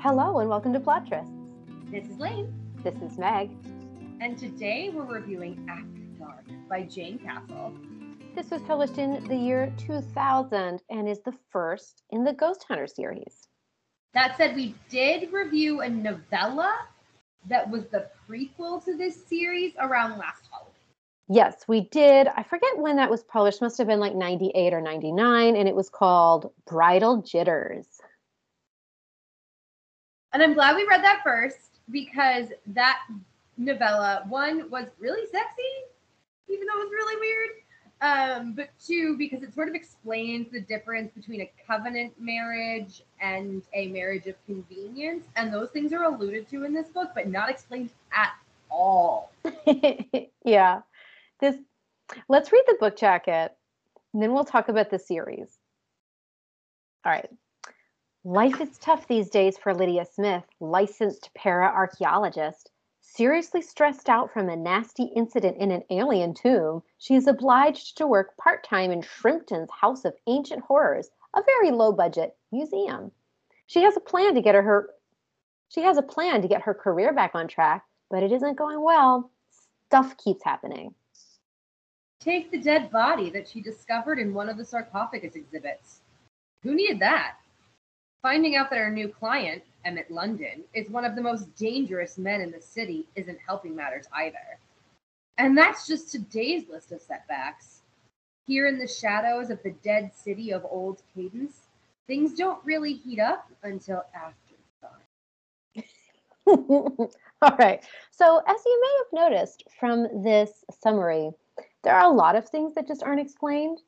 Hello and welcome to Plot Trysts. This is Lane. This is Meg. And today we're reviewing After Dark by Jane Castle. This was published in the year 2000 and is the first in the Ghost Hunter series. That said, we did review a novella that was the prequel to this series around last Halloween. Yes, we did. I forget when that was published. Must have been like 98 or 99, and it was called Bridal Jitters. And I'm glad we read that first, because that novella, one, was really sexy, even though it was really weird. But two, because it sort of explains the difference between a covenant marriage and a marriage of convenience. And those things are alluded to in this book, but not explained at all. Yeah. Let's read the book jacket, and then we'll talk about the series. All right. Life is tough these days for Lydia Smith, licensed para-archaeologist. Seriously stressed out from a nasty incident in an alien tomb, she is obliged to work part-time in Shrimpton's House of Ancient Horrors, a very low-budget museum. She has a plan to get her career back on track, but it isn't going well. Stuff keeps happening. Take the dead body that she discovered in one of the sarcophagus exhibits. Who needed that? Finding out that our new client, Emmett London, is one of the most dangerous men in the city isn't helping matters either. And that's just today's list of setbacks. Here in the shadows of the dead city of Old Cadence, things don't really heat up until after dark. All right. So as you may have noticed from this summary, there are a lot of things that just aren't explained,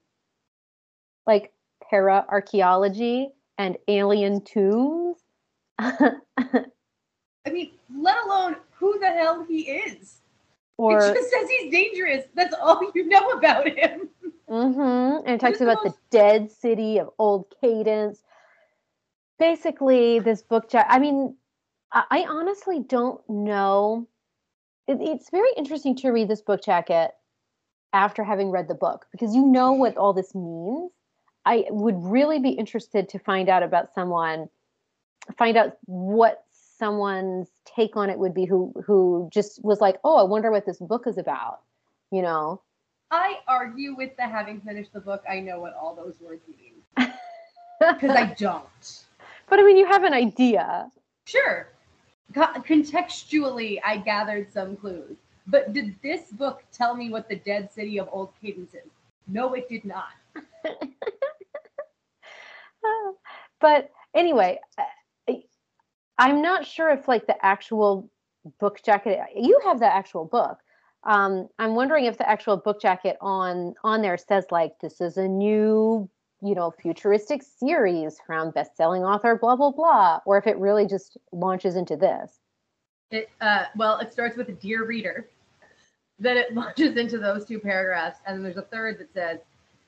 like para-archaeology and alien tombs. I mean, let alone who the hell he is. Or it just says he's dangerous. That's all you know about him. Mm-hmm. And it talks about the dead city of Old Cadence. Basically, this book, I mean, I honestly don't know. It's very interesting to read this book jacket after having read the book, because you know what all this means. I would really be interested to find out what someone's take on it would be who just was like, oh, I wonder what this book is about, you know? I argue with the having finished the book, I know what all those words mean. Because I don't. But I mean, you have an idea. Sure. Contextually, I gathered some clues. But did this book tell me what the dead city of Old Cadence is? No, it did not. But anyway, I'm not sure if like the actual book jacket, you have the actual book. I'm wondering if the actual book jacket on there says like, this is a new, you know, futuristic series from best-selling author, blah, blah, blah. Or if it really just launches into this. It starts with a dear reader. Then it launches into those two paragraphs. And then there's a third that says,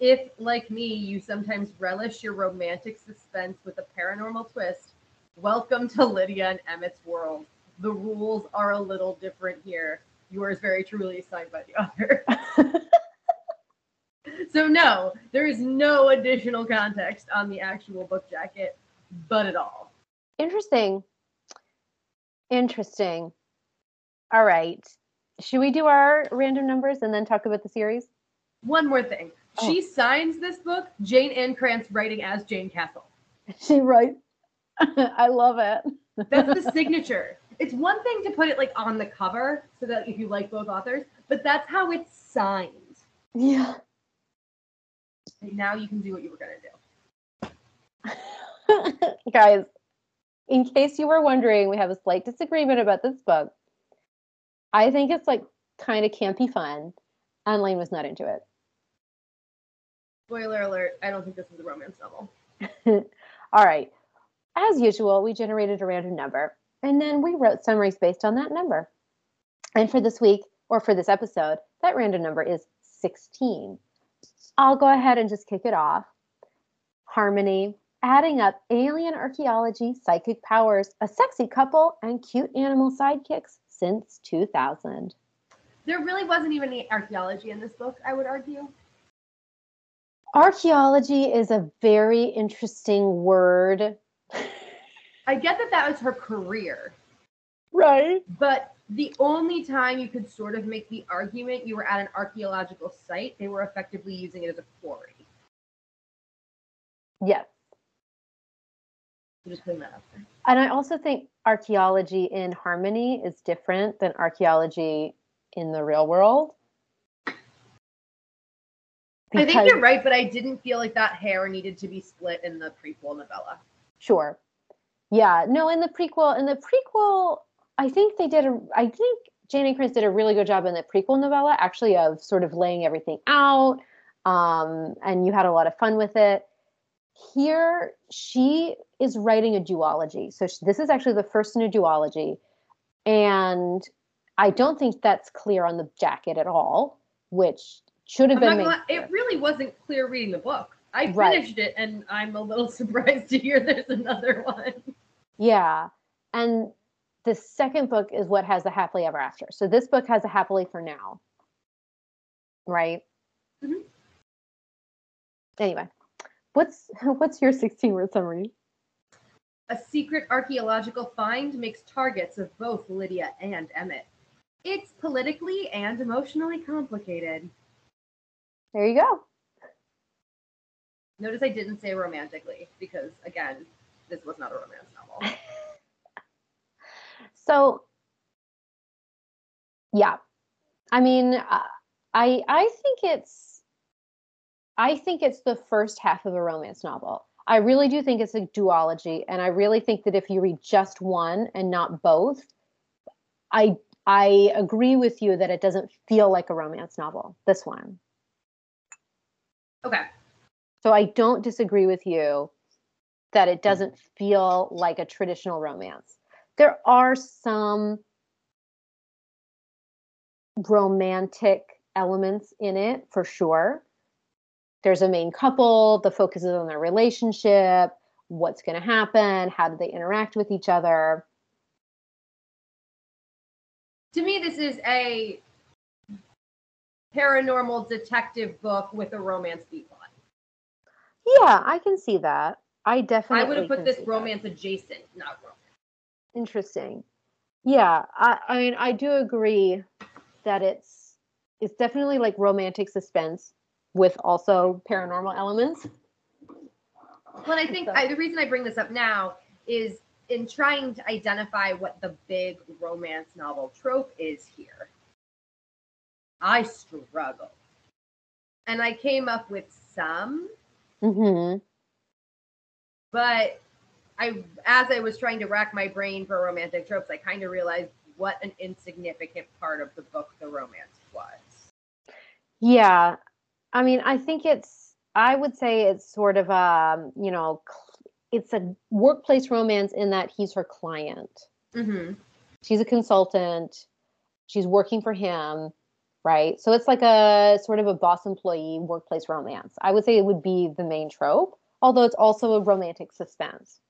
if, like me, you sometimes relish your romantic suspense with a paranormal twist, welcome to Lydia and Emmett's world. The rules are a little different here. Yours very truly, signed by the author. So no, there is no additional context on the actual book jacket, but at all. Interesting. All right. Should we do our random numbers and then talk about the series? One more thing. She signs this book, Jayne Ann Krentz, writing as Jane Castle. She writes. I love it. That's the signature. It's one thing to put it like on the cover so that if you like both authors, but that's how it's signed. Yeah. And now you can do what you were going to do. Guys, in case you were wondering, we have a slight disagreement about this book. I think it's like kind of campy fun, and Lane was not into it. Spoiler alert, I don't think this is a romance novel. All right. As usual, we generated a random number, and then we wrote summaries based on that number. And for this week, or for this episode, that random number is 16. I'll go ahead and just kick it off. Harmony, adding up alien archaeology, psychic powers, a sexy couple, and cute animal sidekicks since 2000. There really wasn't even any archaeology in this book, I would argue. Archaeology is a very interesting word. I get that that was her career. Right. But the only time you could sort of make the argument you were at an archaeological site, they were effectively using it as a quarry. Yes. Just putting that out there. And I also think archaeology in Harmony is different than archaeology in the real world. Because, I think you're right, but I didn't feel like that hair needed to be split in the prequel novella. Sure. Yeah. No, in the prequel, I think Jayne Ann Krentz did a really good job in the prequel novella, actually, of sort of laying everything out. And you had a lot of fun with it. Here, she is writing a duology. So this is actually the first in a duology. And I don't think that's clear on the jacket at all, which should have been. It really wasn't clear reading the book. I finished it, and I'm a little surprised to hear there's another one. Yeah. And the second book is what has the happily ever after. So this book has a happily for now. Right? Mm-hmm. Anyway. What's your 16-word summary? A secret archaeological find makes targets of both Lydia and Emmett. It's politically and emotionally complicated. There you go. Notice I didn't say romantically because, again, this was not a romance novel. So, yeah. I mean, I think it's the first half of a romance novel. I really do think it's a duology, and I really think that if you read just one and not both, I agree with you that it doesn't feel like a romance novel, this one. Okay. So I don't disagree with you that it doesn't feel like a traditional romance. There are some romantic elements in it, for sure. There's a main couple, the focus is on their relationship, what's going to happen, how do they interact with each other. To me, this is a paranormal detective book with a romance beat on. Yeah, I can see that. I would have put this romance adjacent, not romance. Interesting. Yeah, I mean, I do agree that it's definitely like romantic suspense with also paranormal elements. Well, I think the reason I bring this up now is in trying to identify what the big romance novel trope is here. I struggled. And I came up with some. Mm-hmm. But as I was trying to rack my brain for romantic tropes, I kind of realized what an insignificant part of the book the romance was. Yeah. I mean, I think I would say it's sort of a, you know, it's a workplace romance in that he's her client. Mm-hmm. She's a consultant. She's working for him, right? So it's like a sort of a boss-employee workplace romance. I would say it would be the main trope, although it's also a romantic suspense.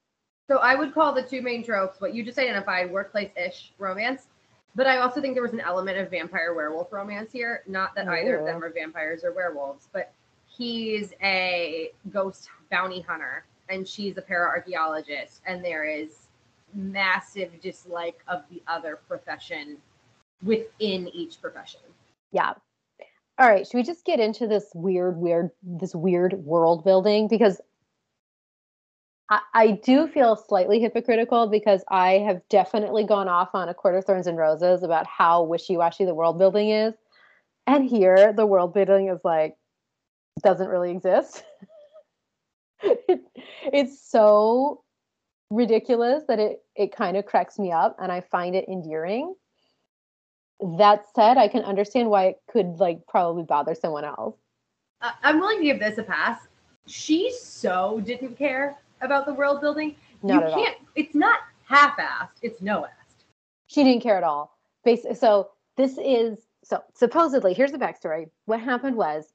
So I would call the two main tropes, what you just identified, workplace-ish romance. But I also think there was an element of vampire werewolf romance here. Not that either of them are vampires or werewolves, but he's a ghost bounty hunter and she's a paraarchaeologist, and there is massive dislike of the other profession within each profession. Yeah. All right. Should we just get into this weird world building? Because I do feel slightly hypocritical because I have definitely gone off on A Court of Thorns and Roses about how wishy-washy the world building is. And here, the world building is like, doesn't really exist. It's so ridiculous that it kind of cracks me up and I find it endearing. That said, I can understand why it could like probably bother someone else. I'm willing to give this a pass. She so didn't care about the world building. It's not half-assed, it's no-assed. She didn't care at all. So supposedly, here's the backstory. What happened was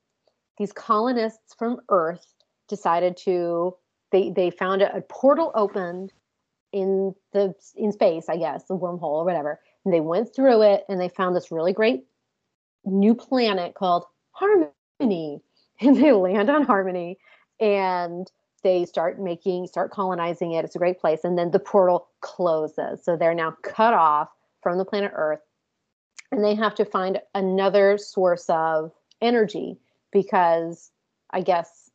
these colonists from Earth decided to, they found a portal opened in space, I guess, the wormhole or whatever. And they went through it and they found this really great new planet called Harmony. And they land on Harmony and they start colonizing it. It's a great place. And then the portal closes. So they're now cut off from the planet Earth, and they have to find another source of energy because I guess,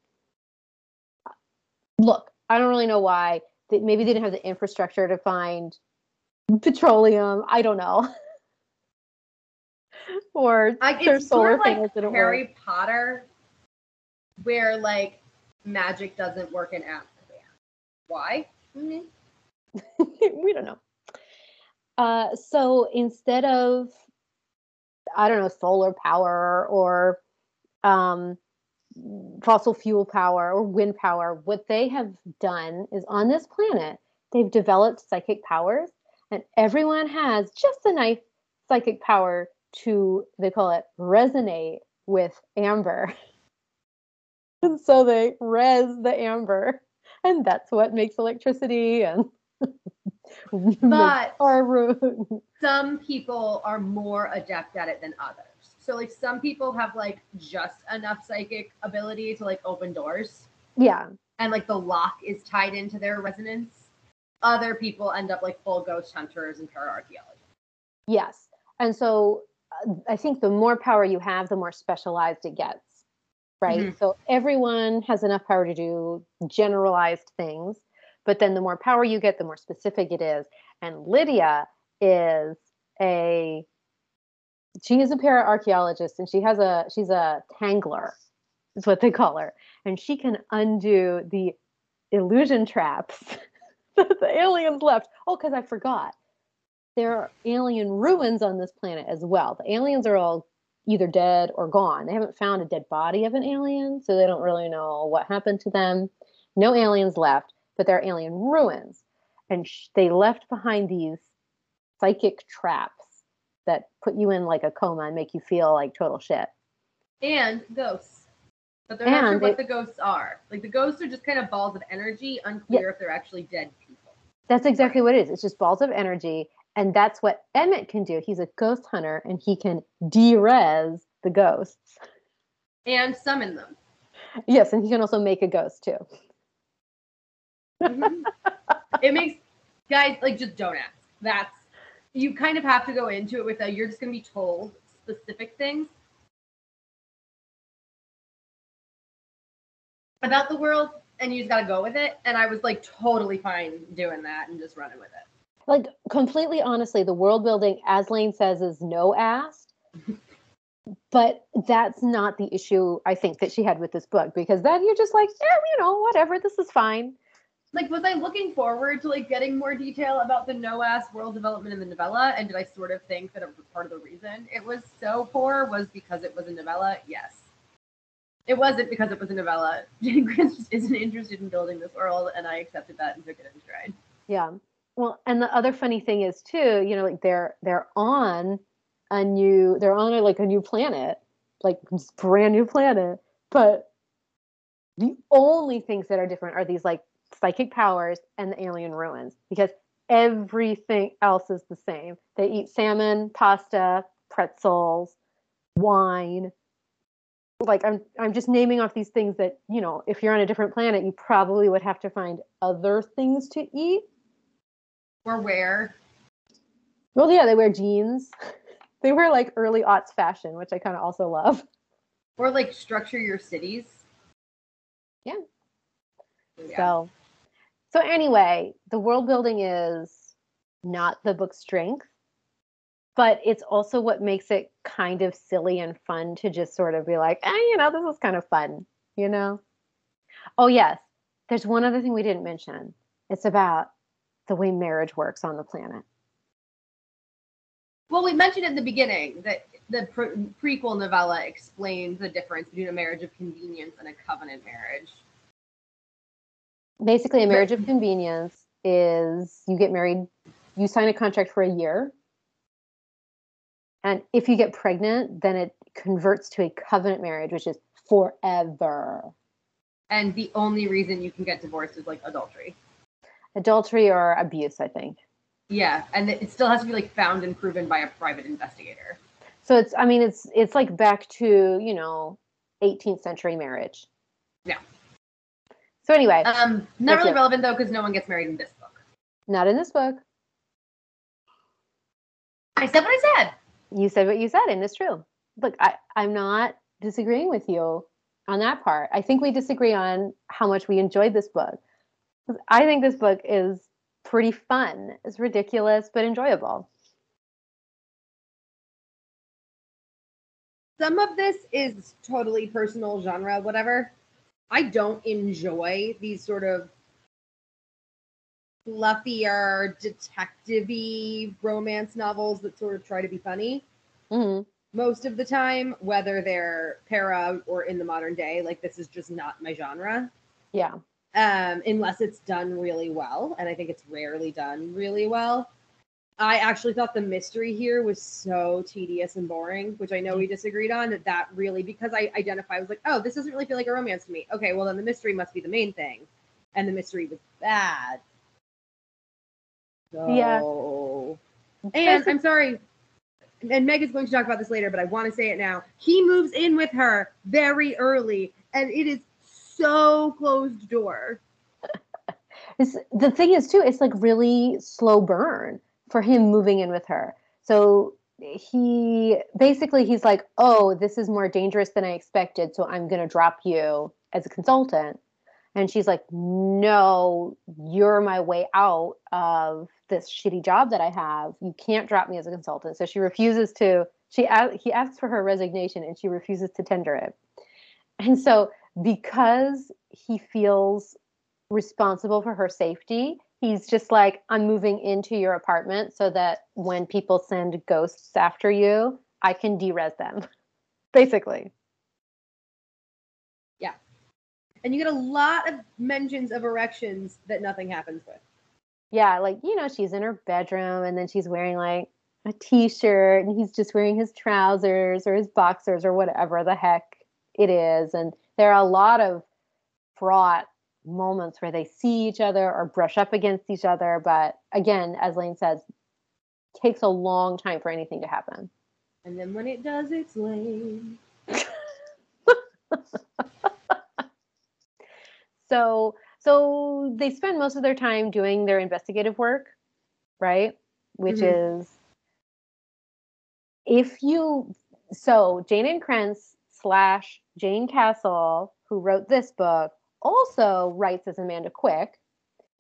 look, I don't really know why. Maybe they didn't have the infrastructure to find petroleum. I don't know. Or their solar panels didn't work. It's sort of like Harry Potter, where like magic doesn't work in Africa. Why? Mm-hmm. We don't know. So instead of, I don't know, solar power or fossil fuel power or wind power, what they have done is on this planet, they've developed psychic powers, and everyone has just a nice psychic power to, they call it, resonate with amber. And so they res the amber, and that's what makes electricity and but some people are more adept at it than others. So like some people have like just enough psychic ability to like open doors. Yeah. And like the lock is tied into their resonance. Other people end up like full ghost hunters and paraarchaeologists. Yes. And so I think the more power you have, the more specialized it gets. Right. Mm-hmm. So everyone has enough power to do generalized things. But then the more power you get, the more specific it is. And Lydia is a paraarchaeologist, and she's a tangler, is what they call her. And she can undo the illusion traps that the aliens left. Oh, because I forgot. There are alien ruins on this planet as well. The aliens are all either dead or gone. They haven't found a dead body of an alien, so they don't really know what happened to them. No aliens left, but there are alien ruins. And they left behind these psychic traps that put you in like a coma and make you feel like total shit. And ghosts. But they're not sure what the ghosts are. Like the ghosts are just kind of balls of energy, unclear if they're actually dead people. That's exactly what it is. It's just balls of energy. And that's what Emmett can do. He's a ghost hunter, and he can de-res the ghosts. And summon them. Yes, and he can also make a ghost, too. Mm-hmm. It makes... Guys, like, just don't ask. That's... You kind of have to go into it with a... You're just going to be told specific things about the world, and you just got to go with it. And I was, like, totally fine doing that and just running with it. Like, completely honestly, the world building, as Lane says, is no ass. But that's not the issue, I think, that she had with this book. Because then you're just like, yeah, you know, whatever, this is fine. Like, was I looking forward to, like, getting more detail about the no-ass world development in the novella? And did I sort of think that part of the reason it was so poor was because it was a novella? Yes. It wasn't because it was a novella. Jayne Krentz just isn't interested in building this world, and I accepted that and took it in stride. Yeah. Well, and the other funny thing is too, you know, like they're on a new planet, like brand new planet. But the only things that are different are these like psychic powers and the alien ruins, because everything else is the same. They eat salmon, pasta, pretzels, wine. Like I'm just naming off these things that, you know, if you're on a different planet, you probably would have to find other things to eat. Or wear. Well, yeah, they wear jeans. They wear like early aughts fashion, which I kind of also love. Or like structure your cities. Yeah. Yeah. So anyway, the world building is not the book's strength, but it's also what makes it kind of silly and fun to just sort of be like, you know, this is kind of fun, you know? Oh, yes. There's one other thing we didn't mention. It's about the way marriage works on the planet. Well, we mentioned in the beginning that the prequel novella explains the difference between a marriage of convenience and a covenant marriage. Basically, a marriage of convenience is you get married, you sign a contract for a year, and if you get pregnant, then it converts to a covenant marriage, which is forever. And the only reason you can get divorced is like adultery. Adultery or abuse, I think. Yeah, and it still has to be like found and proven by a private investigator. So it's, I mean, it's like back to, you know, 18th century marriage. Yeah. So anyway. Not really relevant, though, because no one gets married in this book. Not in this book. I said what I said. You said what you said, and it's true. Look, I'm not disagreeing with you on that part. I think we disagree on how much we enjoyed this book. I think this book is pretty fun. It's ridiculous, but enjoyable. Some of this is totally personal, genre, whatever. I don't enjoy these sort of fluffier, detective-y romance novels that sort of try to be funny. Mm-hmm. Most of the time, whether they're para or in the modern day, like, this is just not my genre. Yeah. Unless it's done really well, and I think it's rarely done really well. I actually thought the mystery here was so tedious and boring, which I know we disagreed on, that really, because I identify, I was like, oh, this doesn't really feel like a romance to me. Okay, well, then the mystery must be the main thing. And the mystery was bad. So... yeah. And I'm sorry, and Meg is going to talk about this later, but I want to say it now. He moves in with her very early, and it is so closed door. The thing is, too, it's like really slow burn for him moving in with her. So he's like, oh, this is more dangerous than I expected, so I'm going to drop you as a consultant. And she's like, no, you're my way out of this shitty job that I have. You can't drop me as a consultant. So she refuses to, he asks for her resignation and she refuses to tender it. And so because he feels responsible for her safety, he's just like, I'm moving into your apartment so that when people send ghosts after you, I can de-res them, basically. Yeah. And you get a lot of mentions of erections that nothing happens with. Yeah, like, you know, she's in her bedroom and then she's wearing, like, a T-shirt and he's just wearing his trousers or his boxers or whatever the heck it is. And there are a lot of fraught moments where they see each other or brush up against each other, but again, as Lane says, takes a long time for anything to happen, and then when it does, it's lame. so they spend most of their time doing their investigative work, right? Which mm-hmm. is Jayne Ann Krentz / Jane Castle, who wrote this book, also writes as Amanda Quick.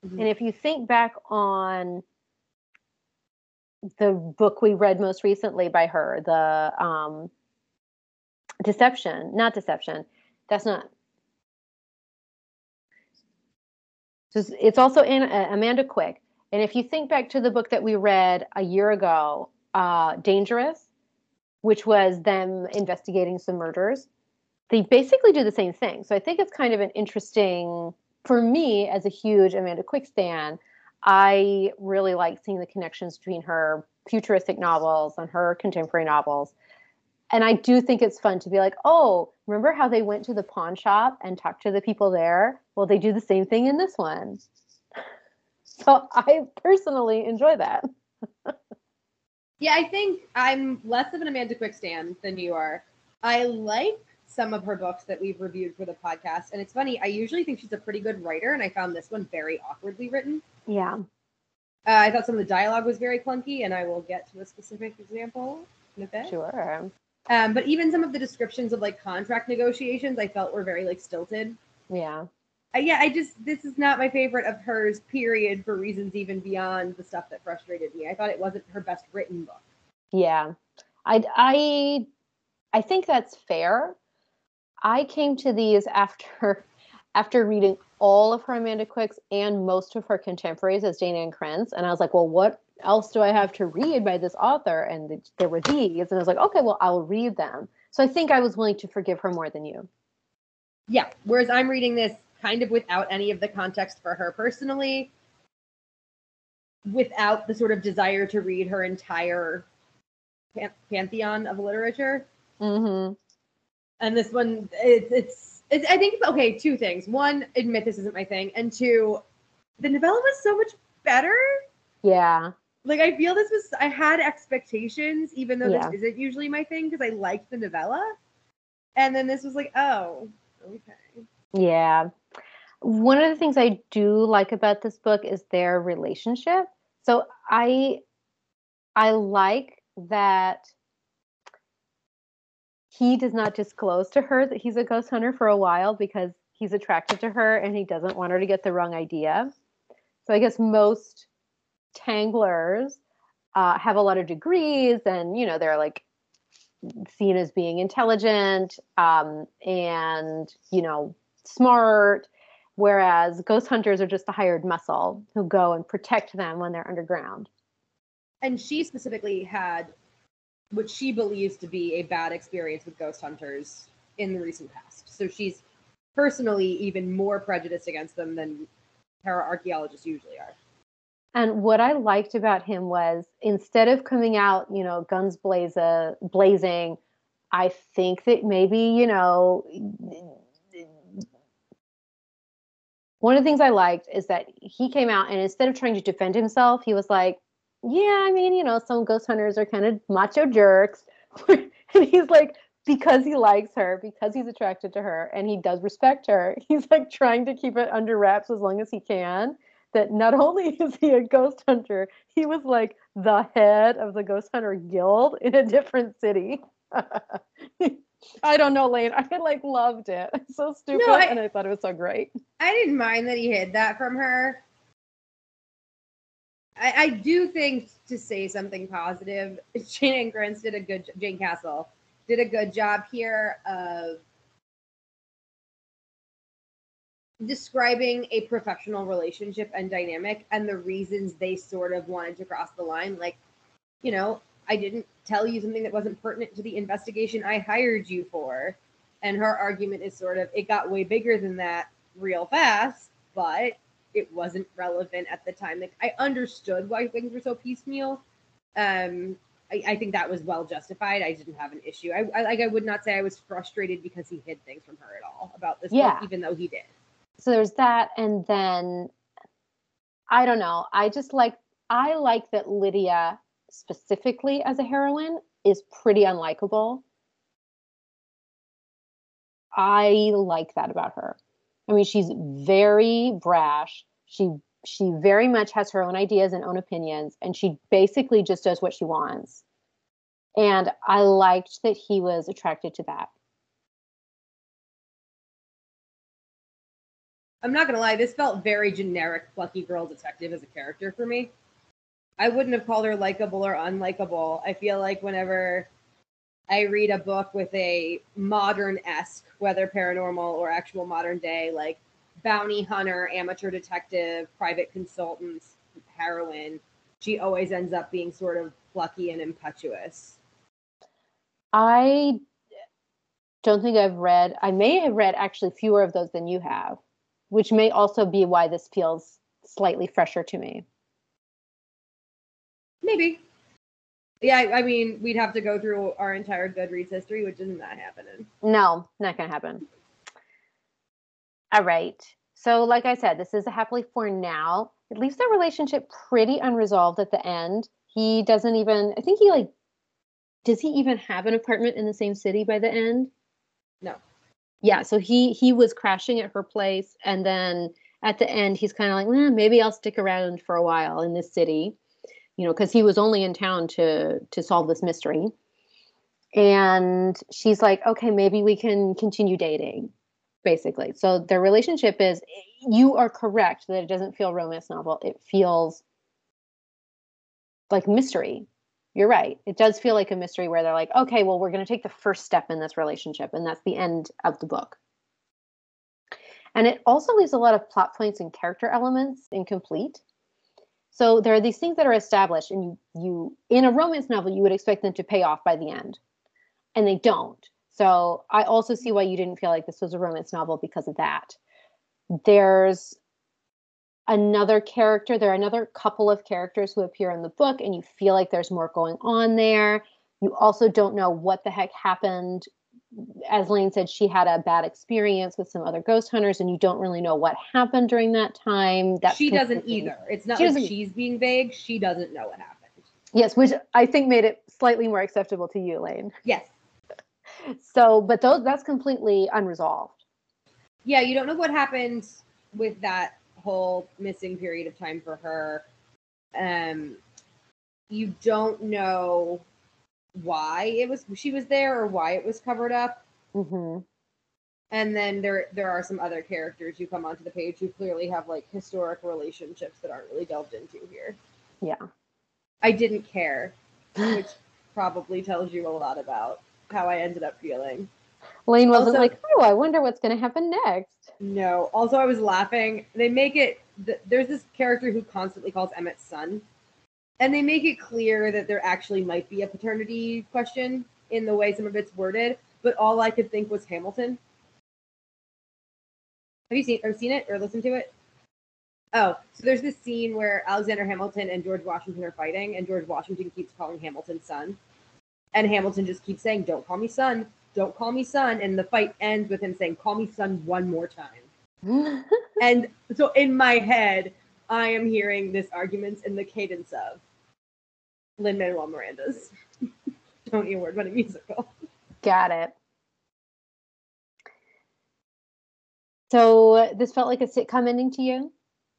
Mm-hmm. And if you think back on the book we read most recently by her, the it's also in Amanda Quick. And if you think back to the book that we read a year ago, Dangerous, which was them investigating some murders, they basically do the same thing. So I think it's kind of an interesting, for me, as a huge Amanda Quick stan, I really like seeing the connections between her futuristic novels and her contemporary novels. And I do think it's fun to be like, oh, remember how they went to the pawn shop and talked to the people there? Well, they do the same thing in this one. So I personally enjoy that. Yeah, I think I'm less of an Amanda Quick stan than you are. I like some of her books that we've reviewed for the podcast. And it's funny, I usually think she's a pretty good writer, and I found this one very awkwardly written. Yeah. I thought some of the dialogue was very clunky, and I will get to a specific example in a bit. Sure. But even some of the descriptions of, like, contract negotiations, I felt were very, like, stilted. Yeah. This is not my favorite of hers, period, for reasons even beyond the stuff that frustrated me. I thought it wasn't her best written book. Yeah. I think that's fair. I came to these after reading all of her Amanda Quicks and most of her contemporaries as Jayne Ann Krentz. And I was like, well, what else do I have to read by this author? And there were these. And I was like, okay, well, I'll read them. So I think I was willing to forgive her more than you. Yeah. Whereas I'm reading this kind of without any of the context for her personally, without the sort of desire to read her entire pantheon of literature. Mm-hmm. And this one, it's I think, okay, two things. One, admit this isn't my thing. And two, the novella was so much better. Yeah. Like, I feel I had expectations, even though this isn't usually my thing, because I liked the novella. And then this was like, oh, okay. Yeah. One of the things I do like about this book is their relationship. So I like that he does not disclose to her that he's a ghost hunter for a while because he's attracted to her and he doesn't want her to get the wrong idea. So I guess most tanglers have a lot of degrees and, you know, they're like seen as being intelligent and, you know, smart, whereas ghost hunters are just the hired muscle who go and protect them when they're underground. And she specifically had what she believes to be a bad experience with ghost hunters in the recent past. So she's personally even more prejudiced against them than paraarchaeologists usually are. And what I liked about him was, instead of coming out, you know, guns blazing, I think that maybe, you know, one of the things I liked is that he came out and instead of trying to defend himself, he was like, yeah, I mean, you know, some ghost hunters are kind of macho jerks. And he's like, because he likes her, because he's attracted to her, and he does respect her, he's like trying to keep it under wraps as long as he can, that not only is he a ghost hunter, he was like the head of the ghost hunter guild in a different city. I don't know, Lane. I like loved it. It's so stupid, and I thought it was so great. I didn't mind that he hid that from her. I do think, to say something positive, Jayne Ann Krentz did a good job. Jane Castle did a good job here of describing a professional relationship and dynamic and the reasons they sort of wanted to cross the line. Like, you know, I didn't tell you something that wasn't pertinent to the investigation I hired you for. And her argument is sort of, it got way bigger than that real fast, but it wasn't relevant at the time. Like, I understood why things were so piecemeal. I think that was well justified. I didn't have an issue. I would not say I was frustrated because he hid things from her at all about this book, even though he did. So there's that, and then, I don't know, I like that Lydia, specifically as a heroine, is pretty unlikable. I like that about her. I mean, she's very brash. She very much has her own ideas and own opinions, and she basically just does what she wants. And I liked that he was attracted to that. I'm not going to lie, this felt very generic plucky girl detective as a character for me. I wouldn't have called her likable or unlikable. I feel like whenever I read a book with a modern-esque, whether paranormal or actual modern day, like bounty hunter, amateur detective, private consultant, heroine, she always ends up being sort of plucky and impetuous. I don't think I've read, I may have read actually fewer of those than you have, which may also be why this feels slightly fresher to me. Maybe. Yeah, I mean, we'd have to go through our entire Goodreads history, which is not happening. No, not going to happen. All right. So like I said, this is a happily for now. It leaves their relationship pretty unresolved at the end. He doesn't even, I think he like, does he even have an apartment in the same city by the end? No. Yeah, so he was crashing at her place, and then at the end, he's kind of like, maybe I'll stick around for a while in this city, you know, because he was only in town to solve this mystery. And she's like, okay, maybe we can continue dating, basically. So their relationship is, you are correct that it doesn't feel romance novel. It feels like mystery. You're right. It does feel like a mystery where they're like, okay, well, we're going to take the first step in this relationship, and that's the end of the book. And it also leaves a lot of plot points and character elements incomplete. So there are these things that are established, and you in a romance novel, you would expect them to pay off by the end, and they don't. So I also see why you didn't feel like this was a romance novel because of that. There's another character, there are another couple of characters who appear in the book, and you feel like there's more going on there. You also don't know what the heck happened. As Lane said, she had a bad experience with some other ghost hunters, and you don't really know what happened during that time. She doesn't either. It's not like she's being vague. She doesn't know what happened. Yes, which I think made it slightly more acceptable to you, Lane. Yes. So, but that's completely unresolved. Yeah, you don't know what happened with that whole missing period of time for her, you don't know why it was she was there or why it was covered up. Mm-hmm. And then there are some other characters who come onto the page who clearly have like historic relationships that aren't really delved into here. Yeah. I didn't care, which probably tells you a lot about how I ended up feeling. Lane wasn't also, like, oh, I wonder what's going to happen next. No. Also, I was laughing. They make it, there's this character who constantly calls Emmett's son. And they make it clear that there actually might be a paternity question in the way some of it's worded. But all I could think was Hamilton. Have you seen it or listened to it? Oh, so there's this scene where Alexander Hamilton and George Washington are fighting, and George Washington keeps calling Hamilton son. And Hamilton just keeps saying, don't call me son. Don't call me son. And the fight ends with him saying, call me son one more time. And so in my head, I am hearing this argument in the cadence of Lin-Manuel Miranda's Tony Award-winning musical. Got it. So this felt like a sitcom ending to you?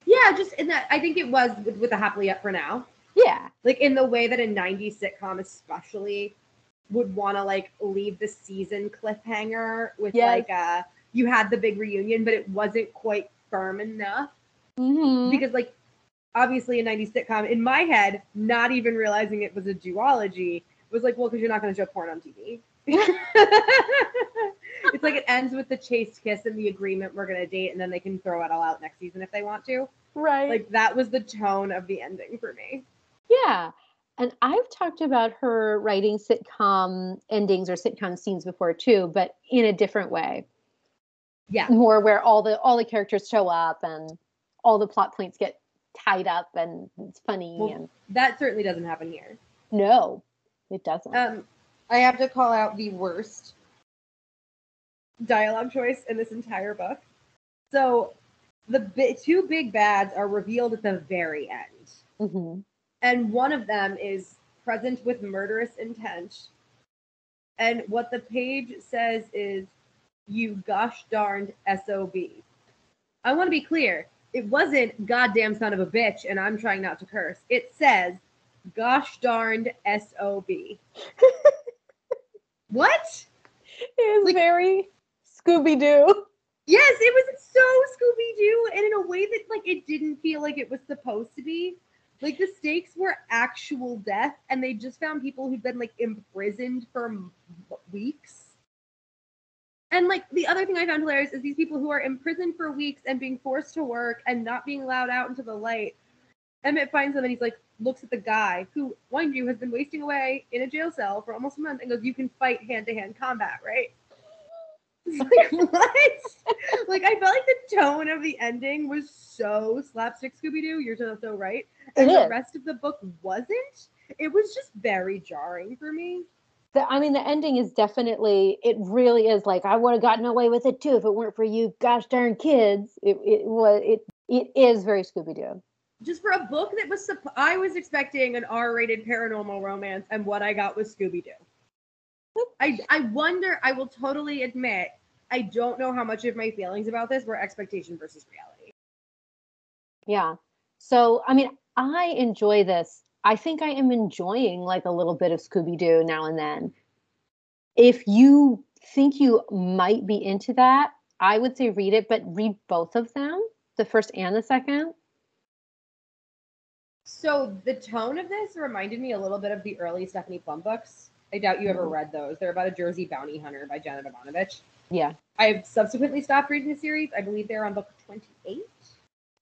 Yeah, just in that, I think it was with the happily up for now. Yeah. Like in the way that a 90s sitcom especially would want to like leave the season cliffhanger with like you had the big reunion, but it wasn't quite firm enough. Mm-hmm. Because like obviously a 90s sitcom in my head, not even realizing it was a duology, was like, well, because you're not going to show porn on TV. It's like it ends with the chaste kiss and the agreement we're gonna date, and then they can throw it all out next season if they want to. Right. Like that was the tone of the ending for me. Yeah. And I've talked about her writing sitcom endings or sitcom scenes before too, but in a different way. Yeah. More where all the characters show up and all the plot points get tied up and it's funny. Well, and that certainly doesn't happen here. No, it doesn't. I have to call out the worst dialogue choice in this entire book. So the two big bads are revealed at the very end. Mm-hmm. And one of them is present with murderous intent. And what the page says is, you gosh darned SOB. I want to be clear. It wasn't goddamn son of a bitch, and I'm trying not to curse. It says, gosh darned SOB. What? It is like, very Scooby-Doo. Yes, it was so Scooby-Doo, and in a way that like it didn't feel like it was supposed to be. Like the stakes were actual death, and they just found people who'd been like imprisoned for weeks. And like the other thing I found hilarious is these people who are imprisoned for weeks and being forced to work and not being allowed out into the light. Emmett finds them and he's like, looks at the guy who, mind you, has been wasting away in a jail cell for almost a month and goes, you can fight hand-to-hand combat, right? It's like, what? Like, I felt like the tone of the ending was so slapstick Scooby-Doo, you're so right. And the rest of the book wasn't. It was just very jarring for me. The ending is definitely, it really is like, I would have gotten away with it too if it weren't for you gosh darn kids. It is very Scooby-Doo. Just for a book that was, I was expecting an R-rated paranormal romance, and what I got was Scooby-Doo. I wonder, I will totally admit, I don't know how much of my feelings about this were expectation versus reality. Yeah. So, I enjoy this. I think I am enjoying, like, a little bit of Scooby-Doo now and then. If you think you might be into that, I would say read it, but read both of them, the first and the second. So the tone of this reminded me a little bit of the early Stephanie Plum books. I doubt you ever read those. They're about a Jersey bounty hunter by Janet Evanovich. Yeah. I've subsequently stopped reading the series. I believe they're on book 28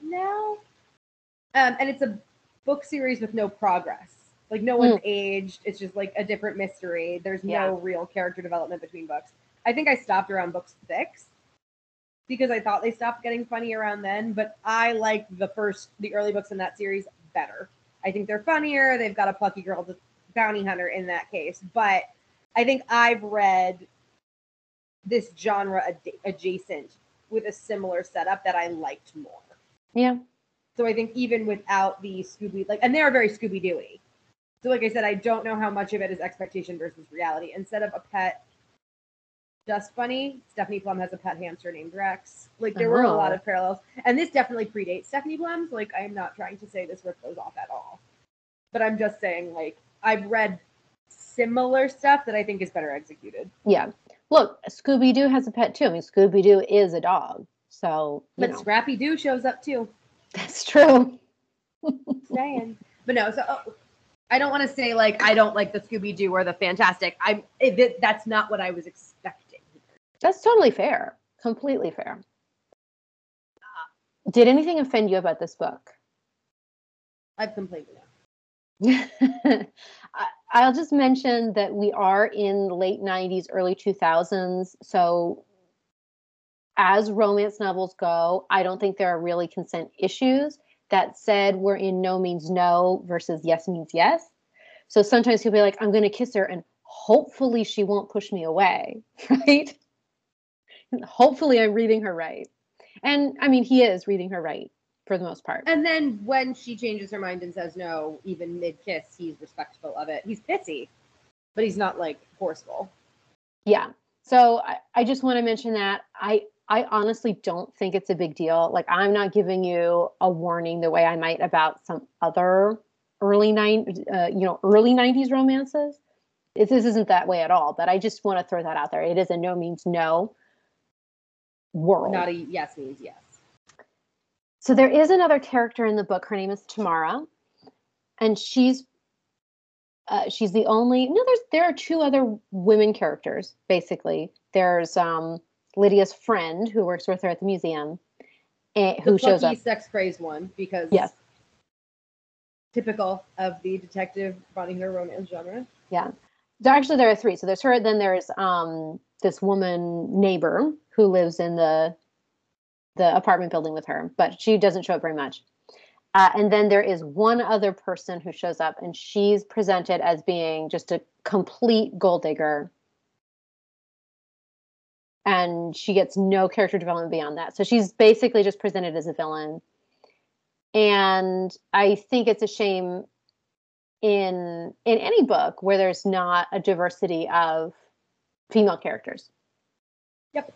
now. And it's a book series with no progress. Like no one's aged. It's just like a different mystery. There's no real character development between books. I think I stopped around book 6. Because I thought they stopped getting funny around then. But I like the early books in that series better. I think they're funnier. They've got a plucky girl bounty hunter in that case, but I think I've read this genre adjacent with a similar setup that I liked more. Yeah. So I think even without the Scooby, like, and they are very Scooby-Dooy. So like I said, I don't know how much of it is expectation versus reality. Instead of a pet Dust Bunny. Stephanie Plum has a pet hamster named Rex. Like, there were a lot of parallels. And this definitely predates Stephanie Plum's. Like, I'm not trying to say this ripped those off at all. But I'm just saying, like, I've read similar stuff that I think is better executed. Yeah. Look, Scooby-Doo has a pet, too. I mean, Scooby-Doo is a dog. So, but Scrappy-Doo shows up, too. That's true. Saying. But no, so... Oh, I don't want to say, like, I don't like the Scooby-Doo or the Fantastic. That's not what I was expecting. That's totally fair. Completely fair. Did anything offend you about this book? I've completely not. I'll just mention that we are in the late 90s, early 2000s. So as romance novels go, I don't think there are really consent issues. That said, we're in no means no versus yes means yes. So sometimes he'll be like, I'm going to kiss her and hopefully she won't push me away, right? And hopefully I'm reading her right. And I mean, he is reading her right for the most part. And then when she changes her mind and says no, even mid-kiss, he's respectful of it. He's pissy, but he's not like forceful. Yeah. So I just want to mention that I honestly don't think it's a big deal. Like, I'm not giving you a warning the way I might about some other early 90s romances. This isn't that way at all, but I just want to throw that out there. It is a no means no world. Not a yes means yes. So there is another character in the book. Her name is Tamara, and she's the only... No, there are two other women characters, basically. There's... Lydia's friend who works with her at the museum, and who shows up. The sex crazed one, because yes, typical of the detective running their romance genre. Yeah, there are three. So there's her. Then there's this woman neighbor who lives in the apartment building with her, but she doesn't show up very much. And then there is one other person who shows up, and she's presented as being just a complete gold digger. And she gets no character development beyond that. So she's basically just presented as a villain. And I think it's a shame in any book where there's not a diversity of female characters. Yep.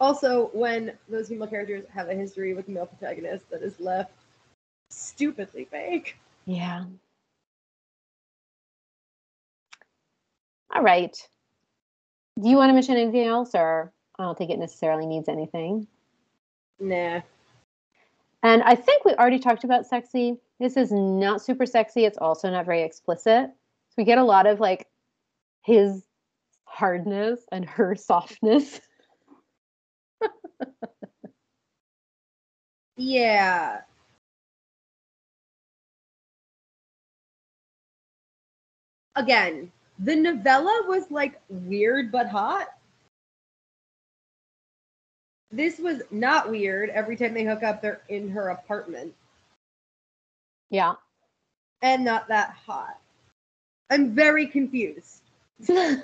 Also, when those female characters have a history with male protagonists that is left stupidly vague. Yeah. All right. Do you want to mention anything else, or I don't think it necessarily needs anything? Nah. And I think we already talked about sexy. This is not super sexy. It's also not very explicit. So we get a lot of, like, his hardness and her softness. Yeah. Again. The novella was, like, weird but hot. This was not weird. Every time they hook up, they're in her apartment. Yeah. And not that hot. I'm very confused. I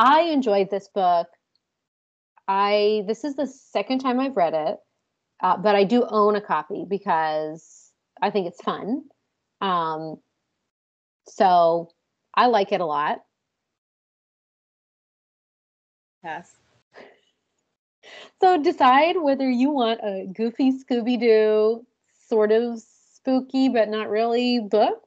enjoyed this book. This is the second time I've read it, but I do own a copy because I think it's fun. So I like it a lot. Yes. So decide whether you want a goofy Scooby-Doo, sort of spooky, but not really book.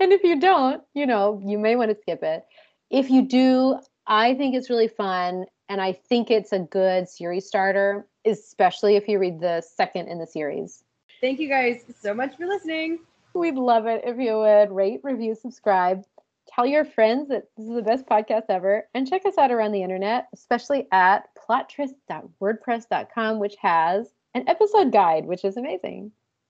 And if you don't, you may want to skip it. If you do, I think it's really fun. And I think it's a good series starter, especially if you read the second in the series. Thank you guys so much for listening. We'd love it if you would rate, review, subscribe. Tell your friends that this is the best podcast ever. And check us out around the internet, especially at plottrist.wordpress.com, which has an episode guide, which is amazing.